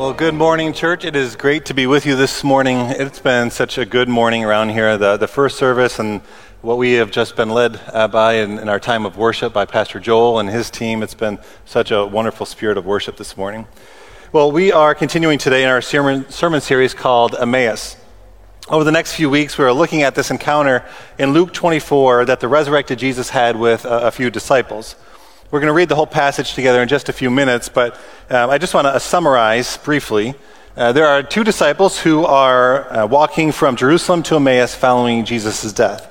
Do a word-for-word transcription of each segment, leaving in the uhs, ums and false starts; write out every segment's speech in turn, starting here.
Well, good morning, church. It is great to be with you this morning. It's been such a good morning around here. The, the first service and what we have just been led uh, by in, in our time of worship by Pastor Joel and his team. It's been such a wonderful spirit of worship this morning. Well, we are continuing today in our sermon, sermon series called Emmaus. Over the next few weeks, we are looking at this encounter in Luke twenty-four that the resurrected Jesus had with a, a few disciples. We're going to read the whole passage together in just a few minutes, but uh, I just want to uh, summarize briefly. Uh, there are two disciples who are uh, walking from Jerusalem to Emmaus following Jesus' death.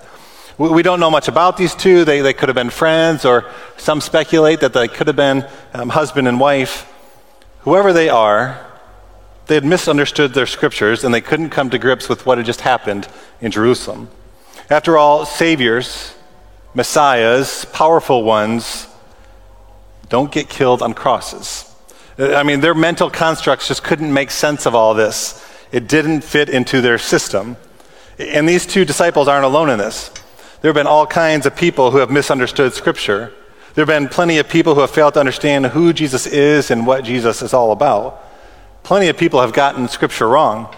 We, we don't know much about these two. They, they could have been friends, or some speculate that they could have been um, husband and wife. Whoever they are, they had misunderstood their scriptures, and they couldn't come to grips with what had just happened in Jerusalem. After all, saviors, messiahs, powerful ones, don't get killed on crosses. I mean, their mental constructs just couldn't make sense of all this. It didn't fit into their system. And these two disciples aren't alone in this. There have been all kinds of people who have misunderstood Scripture. There have been plenty of people who have failed to understand who Jesus is and what Jesus is all about. Plenty of people have gotten Scripture wrong.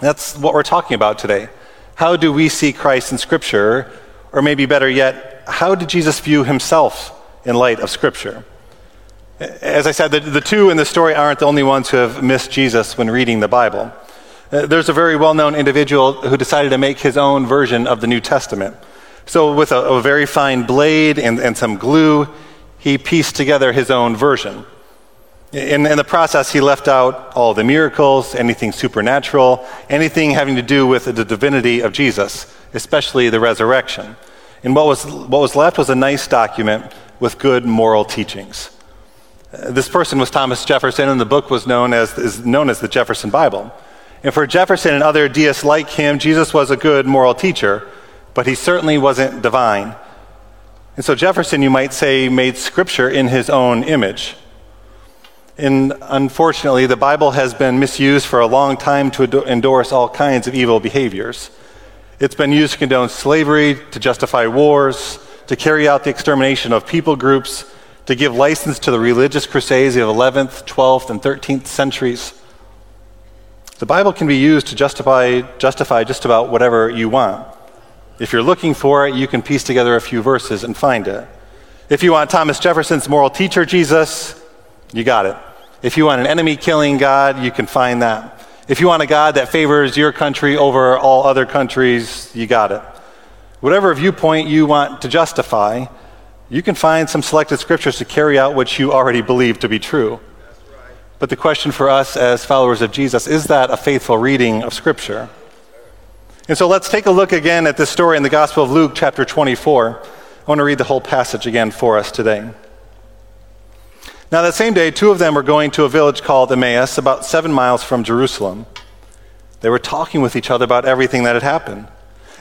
That's what we're talking about today. How do we see Christ in Scripture? Or maybe better yet, how did Jesus view himself in light of Scripture? As I said, the, the two in the story aren't the only ones who have missed Jesus when reading the Bible. Uh, there's a very well-known individual who decided to make his own version of the New Testament. So with a, a very fine blade and, and some glue, he pieced together his own version. In, in the process, he left out all the miracles, anything supernatural, anything having to do with the divinity of Jesus, especially the resurrection. And what was what was left was a nice document with good moral teachings. Uh, this person was Thomas Jefferson, and the book was known as is known as the Jefferson Bible. And for Jefferson and other deists like him, Jesus was a good moral teacher, but he certainly wasn't divine. And so Jefferson, you might say, made Scripture in his own image. And unfortunately, the Bible has been misused for a long time to endorse all kinds of evil behaviors. It's been used to condone slavery, to justify wars, to carry out the extermination of people groups, to give license to the religious crusades of eleventh, twelfth, and thirteenth centuries. The Bible can be used to justify justify just about whatever you want. If you're looking for it, you can piece together a few verses and find it. If you want Thomas Jefferson's moral teacher, Jesus, you got it. If you want an enemy-killing God, you can find that. If you want a God that favors your country over all other countries, you got it. Whatever viewpoint you want to justify, you can find some selected scriptures to carry out what you already believe to be true. But the question for us as followers of Jesus, is that a faithful reading of Scripture? And so let's take a look again at this story in the Gospel of Luke, chapter twenty-four. I want to read the whole passage again for us today. Now that same day, two of them were going to a village called Emmaus, about seven miles from Jerusalem. They were talking with each other about everything that had happened.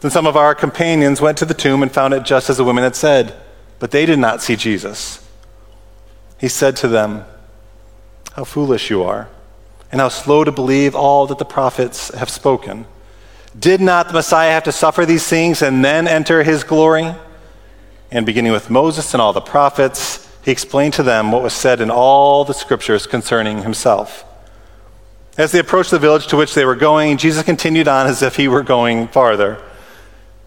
Then some of our companions went to the tomb and found it just as the women had said, but they did not see Jesus." He said to them, "How foolish you are, and how slow to believe all that the prophets have spoken. Did not the Messiah have to suffer these things and then enter his glory?" And beginning with Moses and all the prophets, he explained to them what was said in all the scriptures concerning himself. As they approached the village to which they were going, Jesus continued on as if he were going farther.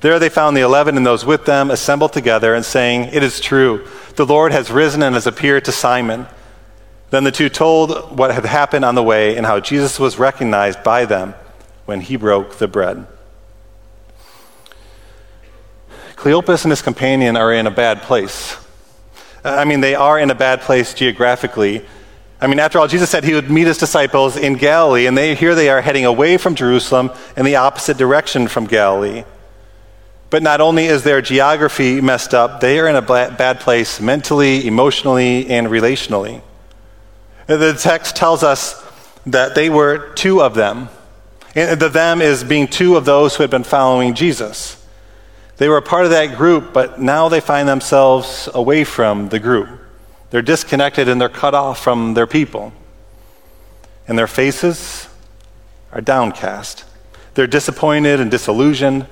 There they found the eleven and those with them assembled together and saying, "It is true, the Lord has risen and has appeared to Simon." Then the two told what had happened on the way and how Jesus was recognized by them when he broke the bread. Cleopas and his companion are in a bad place. I mean, they are in a bad place geographically. I mean, after all, Jesus said he would meet his disciples in Galilee, and they, here they are heading away from Jerusalem in the opposite direction from Galilee. But not only is their geography messed up, they are in a bad place mentally, emotionally, and relationally. The text tells us that they were two of them. And the them is being two of those who had been following Jesus. They were a part of that group, but now they find themselves away from the group. They're disconnected and they're cut off from their people. And their faces are downcast. They're disappointed and disillusioned.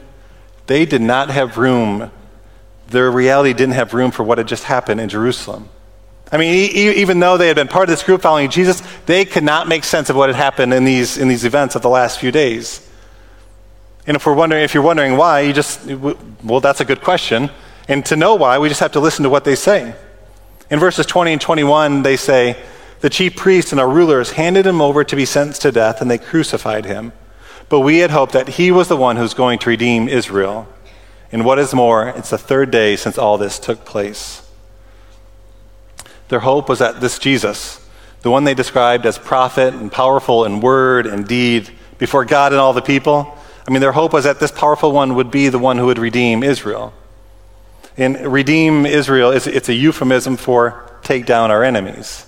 They did not have room. Their reality didn't have room for what had just happened in Jerusalem. I mean, e- even though they had been part of this group following Jesus, they could not make sense of what had happened in these in these events of the last few days. And if we're wondering, if you're wondering why, you just, well, that's a good question. And to know why, we just have to listen to what they say. In verses twenty and twenty-one, they say, "The chief priests and our rulers handed him over to be sentenced to death, and they crucified him. But we had hoped that he was the one who's going to redeem Israel. And what is more, it's the third day since all this took place." Their hope was that this Jesus, the one they described as prophet and powerful in word and deed before God and all the people, I mean, their hope was that this powerful one would be the one who would redeem Israel. And redeem Israel, is it's a euphemism for take down our enemies.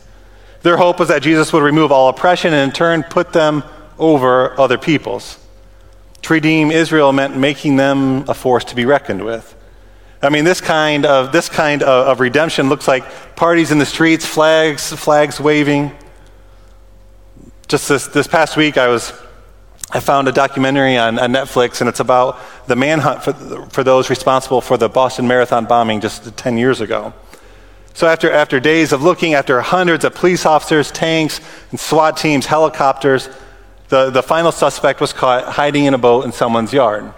Their hope was that Jesus would remove all oppression and in turn put them over other peoples. To redeem Israel meant making them a force to be reckoned with. I mean, this kind of this kind of, of redemption looks like parties in the streets, flags, flags waving. Just this, this past week, I was... I found a documentary on, on Netflix, and it's about the manhunt for, for those responsible for the Boston Marathon bombing just ten years ago. So after after days of looking, after hundreds of police officers, tanks, and SWAT teams, helicopters, the, the final suspect was caught hiding in a boat in someone's yard.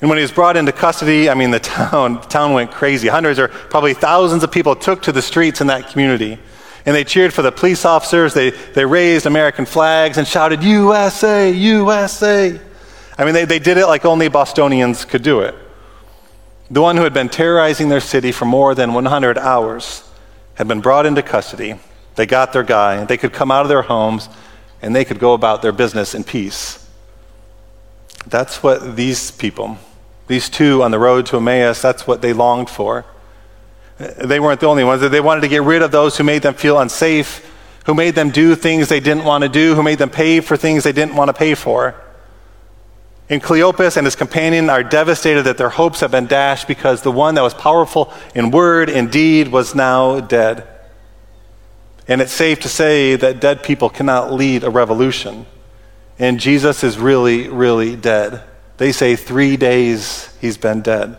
And when he was brought into custody, I mean, the town, the town went crazy. Hundreds or probably thousands of people took to the streets in that community. And they cheered for the police officers. They they raised American flags and shouted, "U S A, U S A." I mean, they, they did it like only Bostonians could do it. The one who had been terrorizing their city for more than one hundred hours had been brought into custody. They got their guy. They could come out of their homes, and they could go about their business in peace. That's what these people, these two on the road to Emmaus, that's what they longed for. They weren't the only ones. They wanted to get rid of those who made them feel unsafe, who made them do things they didn't want to do, who made them pay for things they didn't want to pay for. And Cleopas and his companion are devastated that their hopes have been dashed because the one that was powerful in word and deed was now dead. And it's safe to say that dead people cannot lead a revolution. And Jesus is really, really dead. They say three days he's been dead.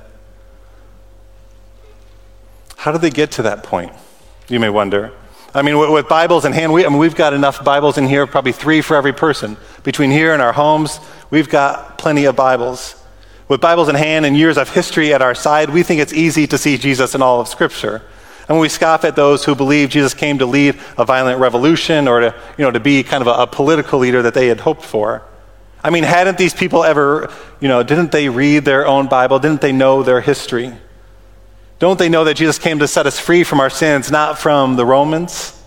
How did they get to that point? You may wonder. I mean, with, with Bibles in hand, we, I mean, we've got enough Bibles in here, probably three for every person. Between here and our homes, we've got plenty of Bibles. With Bibles in hand and years of history at our side, we think it's easy to see Jesus in all of Scripture. And when we scoff at those who believe Jesus came to lead a violent revolution or to, you know, to be kind of a, a political leader that they had hoped for. I mean, hadn't these people ever, you know, didn't they read their own Bible? Didn't they know their history? Don't they know that Jesus came to set us free from our sins, not from the Romans?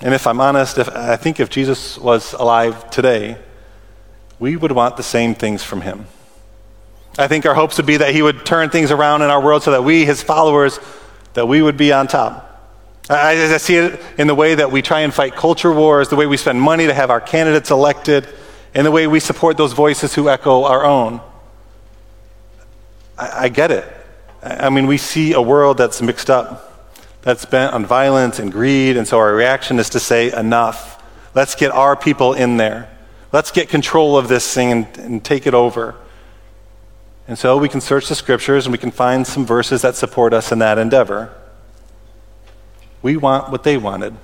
And if I'm honest, if, I think if Jesus was alive today, we would want the same things from him. I think our hopes would be that he would turn things around in our world so that we, his followers, that we would be on top. I, I see it in the way that we try and fight culture wars, the way we spend money to have our candidates elected, and the way we support those voices who echo our own. I get it. I mean, we see a world that's mixed up, that's bent on violence and greed, and so our reaction is to say, enough. Let's get our people in there. Let's get control of this thing and, and take it over. And so we can search the scriptures and we can find some verses that support us in that endeavor. We want what they wanted.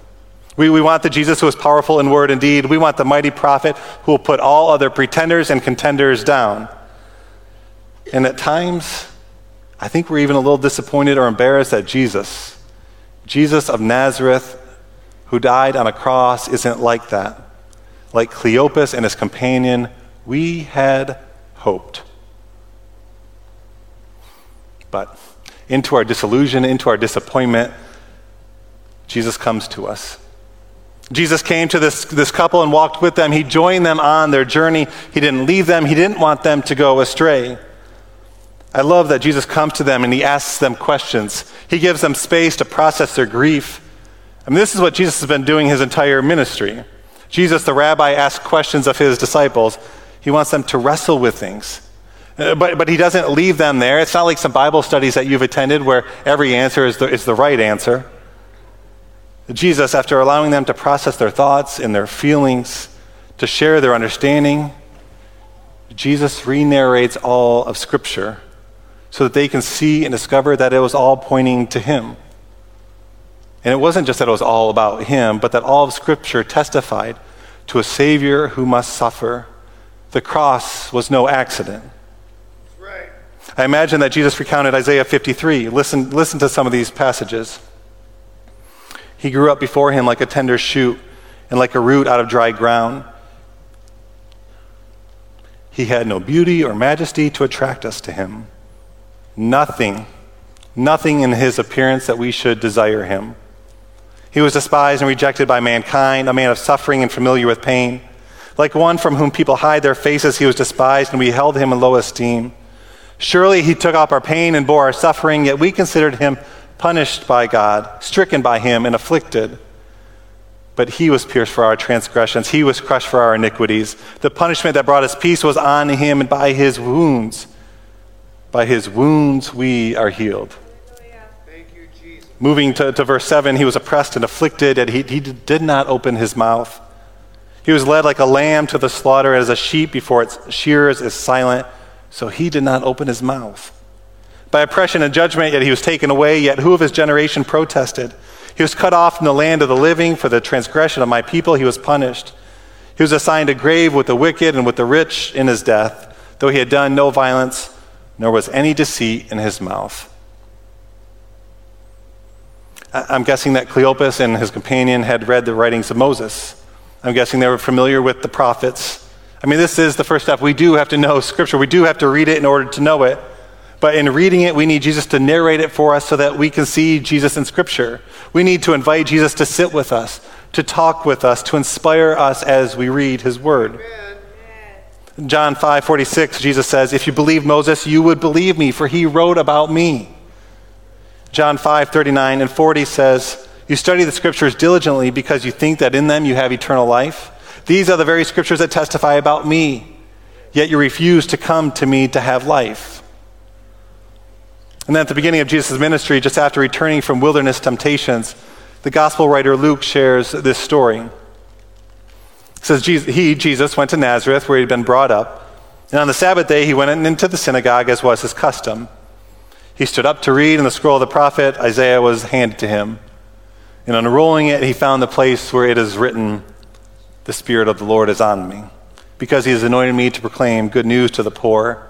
We, we want the Jesus who is powerful in word and deed. We want the mighty prophet who will put all other pretenders and contenders down. And at times, I think we're even a little disappointed or embarrassed that Jesus, Jesus of Nazareth, who died on a cross, isn't like that. Like Cleopas and his companion, we had hoped. But into our disillusion, into our disappointment, Jesus comes to us. Jesus came to this, this couple and walked with them. He joined them on their journey. He didn't leave them. He didn't want them to go astray. I love that Jesus comes to them and he asks them questions. He gives them space to process their grief. I mean, this is what Jesus has been doing his entire ministry. Jesus, the rabbi, asks questions of his disciples. He wants them to wrestle with things. But, but he doesn't leave them there. It's not like some Bible studies that you've attended where every answer is the, is the right answer. Jesus, after allowing them to process their thoughts and their feelings, to share their understanding, Jesus re-narrates all of Scripture so that they can see and discover that it was all pointing to him. And it wasn't just that it was all about him, but that all of Scripture testified to a Savior who must suffer. The cross was no accident. Right. I imagine that Jesus recounted Isaiah fifty-three. Listen, listen to some of these passages. He grew up before him like a tender shoot and like a root out of dry ground. He had no beauty or majesty to attract us to him. Nothing, nothing in his appearance that we should desire him. He was despised and rejected by mankind, a man of suffering and familiar with pain. Like one from whom people hide their faces, he was despised, and we held him in low esteem. Surely he took up our pain and bore our suffering, yet we considered him punished by God, stricken by him, and afflicted. But he was pierced for our transgressions. He was crushed for our iniquities. The punishment that brought us peace was on him, and by his wounds, by his wounds we are healed. Thank you, Jesus. Moving to, to verse seven, he was oppressed and afflicted, and he, he did not open his mouth. He was led like a lamb to the slaughter, as a sheep before its shearers is silent, so he did not open his mouth. By oppression and judgment, yet he was taken away, yet who of his generation protested? He was cut off from the land of the living. For the transgression of my people he was punished. He was assigned a grave with the wicked and with the rich in his death, though he had done no violence, nor was any deceit in his mouth. I'm guessing that Cleopas and his companion had read the writings of Moses. I'm guessing they were familiar with the prophets. I mean, this is the first step. We do have to know Scripture. We do have to read it in order to know it. But in reading it, we need Jesus to narrate it for us so that we can see Jesus in Scripture. We need to invite Jesus to sit with us, to talk with us, to inspire us as we read his word. John five forty-six, Jesus says, if you believe Moses, you would believe me, for he wrote about me. John five thirty-nine and forty says, you study the Scriptures diligently because you think that in them you have eternal life. These are the very Scriptures that testify about me, yet you refuse to come to me to have life. And then at the beginning of Jesus' ministry, just after returning from wilderness temptations, the gospel writer Luke shares this story. It says, he, Jesus, went to Nazareth, where he had been brought up, and on the Sabbath day he went into the synagogue, as was his custom. He stood up to read, and the scroll of the prophet Isaiah was handed to him. And unrolling it, he found the place where it is written, the Spirit of the Lord is on me, because he has anointed me to proclaim good news to the poor.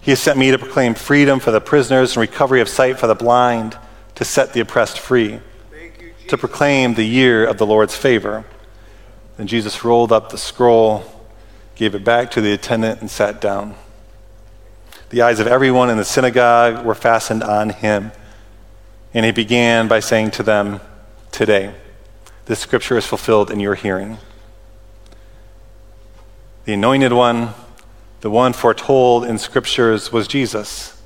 He has sent me to proclaim freedom for the prisoners and recovery of sight for the blind, to set the oppressed free, you, to proclaim the year of the Lord's favor. Then Jesus rolled up the scroll, gave it back to the attendant, and sat down. The eyes of everyone in the synagogue were fastened on him, and he began by saying to them, today, this scripture is fulfilled in your hearing. The anointed one, the one foretold in Scriptures, was Jesus.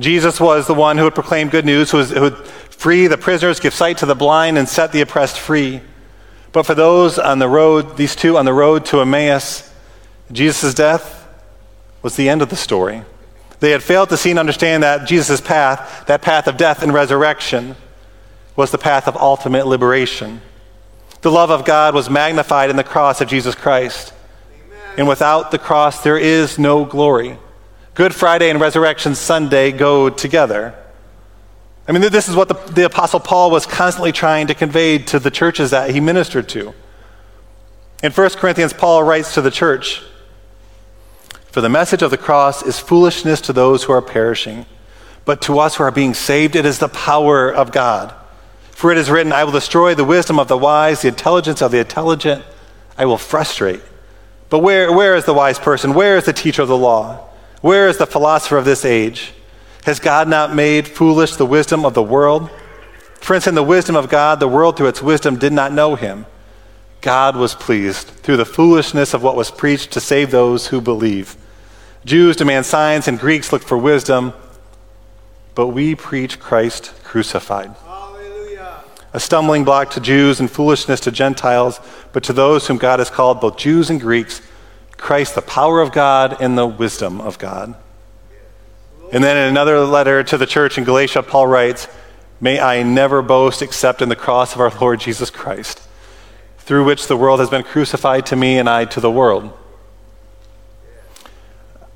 Jesus was the one who would proclaim good news, who would free the prisoners, give sight to the blind, and set the oppressed free. But for those on the road, these two on the road to Emmaus, Jesus' death was the end of the story. They had failed to see and understand that Jesus' path, that path of death and resurrection, was the path of ultimate liberation. The love of God was magnified in the cross of Jesus Christ. Amen. And without the cross, there is no glory. Good Friday and Resurrection Sunday go together. I mean, this is what the, the Apostle Paul was constantly trying to convey to the churches that he ministered to. In First Corinthians, Paul writes to the church, "For the message of the cross is foolishness to those who are perishing, but to us who are being saved, it is the power of God. For it is written, I will destroy the wisdom of the wise, the intelligence of the intelligent, I will frustrate. But where, where is the wise person? Where is the teacher of the law? Where is the philosopher of this age? Has God not made foolish the wisdom of the world? For instance, in the wisdom of God, the world through its wisdom did not know him. God was pleased through the foolishness of what was preached to save those who believe. Jews demand signs and Greeks look for wisdom, but we preach Christ crucified. Hallelujah. A stumbling block to Jews and foolishness to Gentiles, but to those whom God has called, both Jews and Greeks, Christ the power of God and the wisdom of God." And then in another letter to the church in Galatia, Paul writes, "May I never boast except in the cross of our Lord Jesus Christ, through which the world has been crucified to me and I to the world."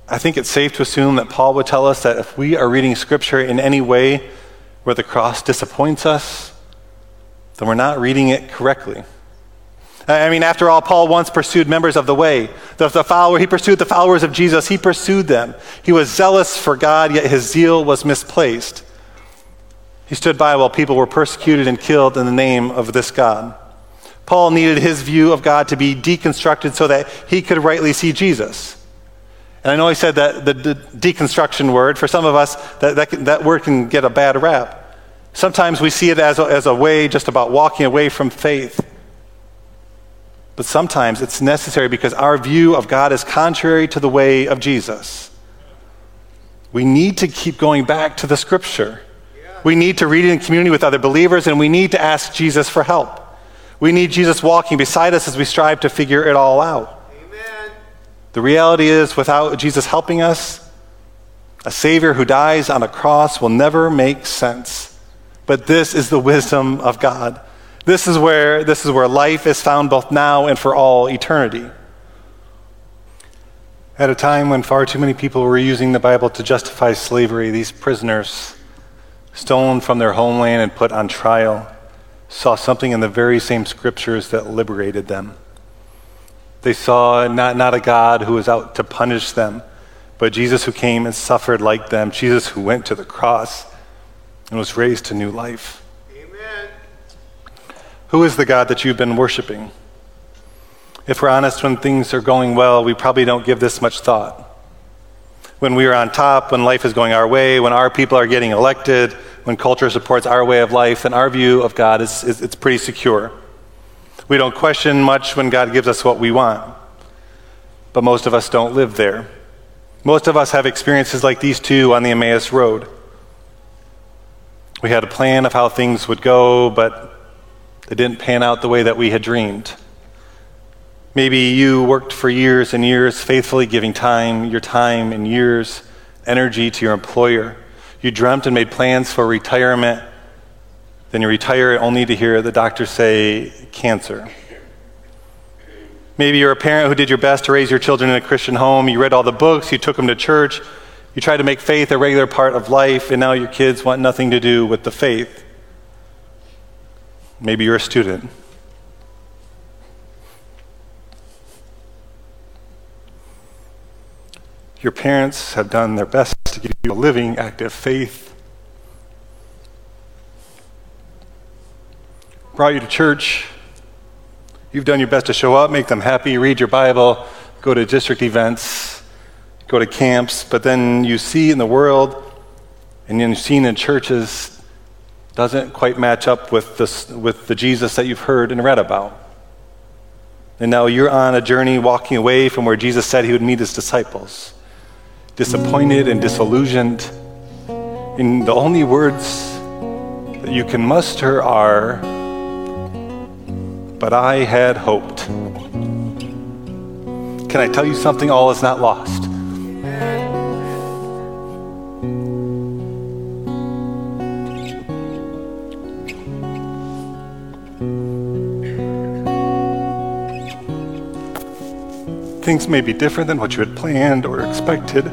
I think it's safe to assume that Paul would tell us that if we are reading Scripture in any way where the cross disappoints us, then we're not reading it correctly. I mean, after all, Paul once pursued members of the way. The, the follower, he pursued the followers of Jesus. He pursued them. He was zealous for God, yet his zeal was misplaced. He stood by while people were persecuted and killed in the name of this God. Paul needed his view of God to be deconstructed so that he could rightly see Jesus. And I know I said that the de- deconstruction word, for some of us, that, that, can, that word can get a bad rap. Sometimes we see it as a, as a way just about walking away from faith. But sometimes it's necessary because our view of God is contrary to the way of Jesus. We need to keep going back to the Scripture. We need to read it in community with other believers, and we need to ask Jesus for help. We need Jesus walking beside us as we strive to figure it all out. Amen. The reality is, without Jesus helping us, a Savior who dies on a cross will never make sense. But this is the wisdom of God. This is where this is where life is found both now and for all eternity. At a time when far too many people were using the Bible to justify slavery, these prisoners, stolen from their homeland and put on trial, saw something in the very same Scriptures that liberated them. They saw not, not a God who was out to punish them, but Jesus who came and suffered like them, Jesus who went to the cross and was raised to new life. Who is the God that you've been worshiping? If we're honest, when things are going well, we probably don't give this much thought. When we are on top, when life is going our way, when our people are getting elected, when culture supports our way of life, then our view of God is, is it's pretty secure. We don't question much when God gives us what we want. But most of us don't live there. Most of us have experiences like these two on the Emmaus Road. We had a plan of how things would go, but they didn't pan out the way that we had dreamed. Maybe you worked for years and years, faithfully giving time, your time and years, energy to your employer. You dreamt and made plans for retirement. Then you retire only to hear the doctor say, cancer. Maybe you're a parent who did your best to raise your children in a Christian home. You read all the books, you took them to church. You tried to make faith a regular part of life, and now your kids want nothing to do with the faith. Maybe you're a student. Your parents have done their best to give you a living, active faith. Brought you to church. You've done your best to show up, make them happy, read your Bible, go to district events, go to camps, but then you see in the world and you've seen in churches doesn't quite match up with this, with the Jesus that you've heard and read about. And now you're on a journey walking away from where Jesus said he would meet his disciples, disappointed and disillusioned. And the only words that you can muster are, but I had hoped. Can I tell you something? All is not lost. things may be different than what you had planned or expected.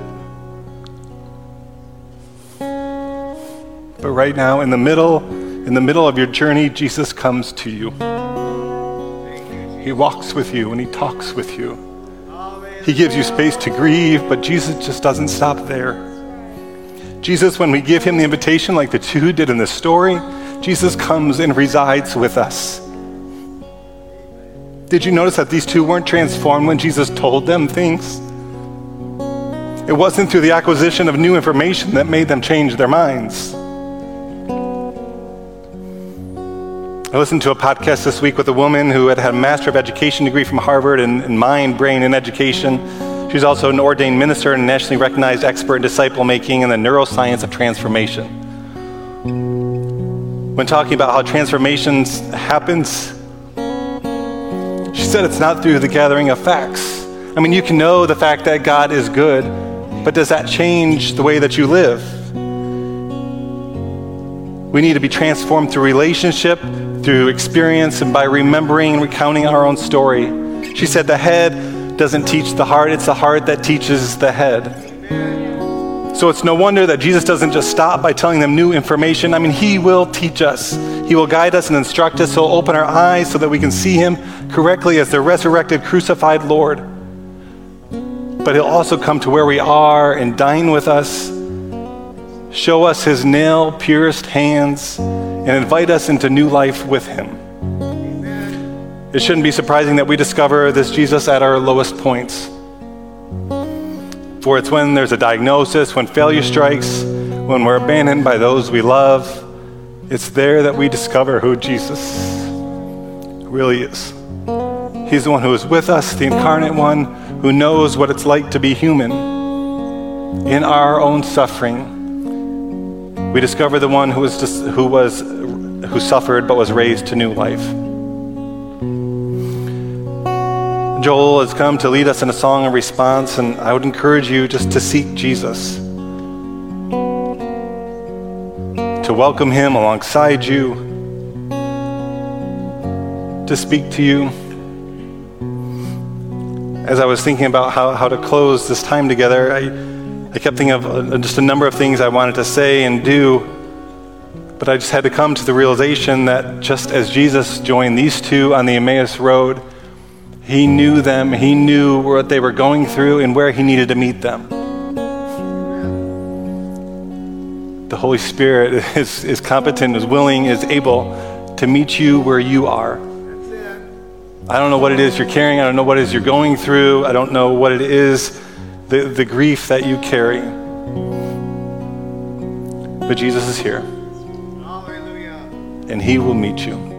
But right now, in the middle, in the middle of your journey, Jesus comes to you. He walks with you and he talks with you. He gives you space to grieve, but Jesus just doesn't stop there. Jesus, when we give him the invitation like the two did in this story, Jesus comes and resides with us. Did you notice that these two weren't transformed when Jesus told them things? It wasn't through the acquisition of new information that made them change their minds. I listened to a podcast this week with a woman who had had a Master of Education degree from Harvard in, in mind, brain, and education. She's also an ordained minister and a nationally recognized expert in disciple making and the neuroscience of transformation. When talking about how transformation happens, she said it's not through the gathering of facts. I mean, you can know the fact that God is good, but does that change the way that you live? We need to be transformed through relationship, through experience, and by remembering and recounting our own story. She said the head doesn't teach the heart, it's the heart that teaches the head. Amen. So it's no wonder that Jesus doesn't just stop by telling them new information. I mean, he will teach us. He will guide us and instruct us. He'll open our eyes so that we can see him correctly as the resurrected, crucified Lord. But he'll also come to where we are and dine with us, show us his nail-pierced hands, and invite us into new life with him. It shouldn't be surprising that we discover this Jesus at our lowest points. For it's when there's a diagnosis, when failure strikes, when we're abandoned by those we love, it's there that we discover who Jesus really is. He's the one who is with us, the incarnate one, who knows what it's like to be human. In our own suffering, we discover the one who was dis- who was who suffered but was raised to new life. Joel has come to lead us in a song and response, and I would encourage you just to seek Jesus, to welcome him alongside you, to speak to you. As I was thinking about how, how to close this time together, I, I kept thinking of just a number of things I wanted to say and do, but I just had to come to the realization that just as Jesus joined these two on the Emmaus Road, he knew them, he knew what they were going through and where he needed to meet them. The Holy Spirit is, is competent, is willing, is able to meet you where you are. I don't know what it is you're carrying, I don't know what it is you're going through, I don't know what it is, the, the grief that you carry. But Jesus is here. Hallelujah. And he will meet you.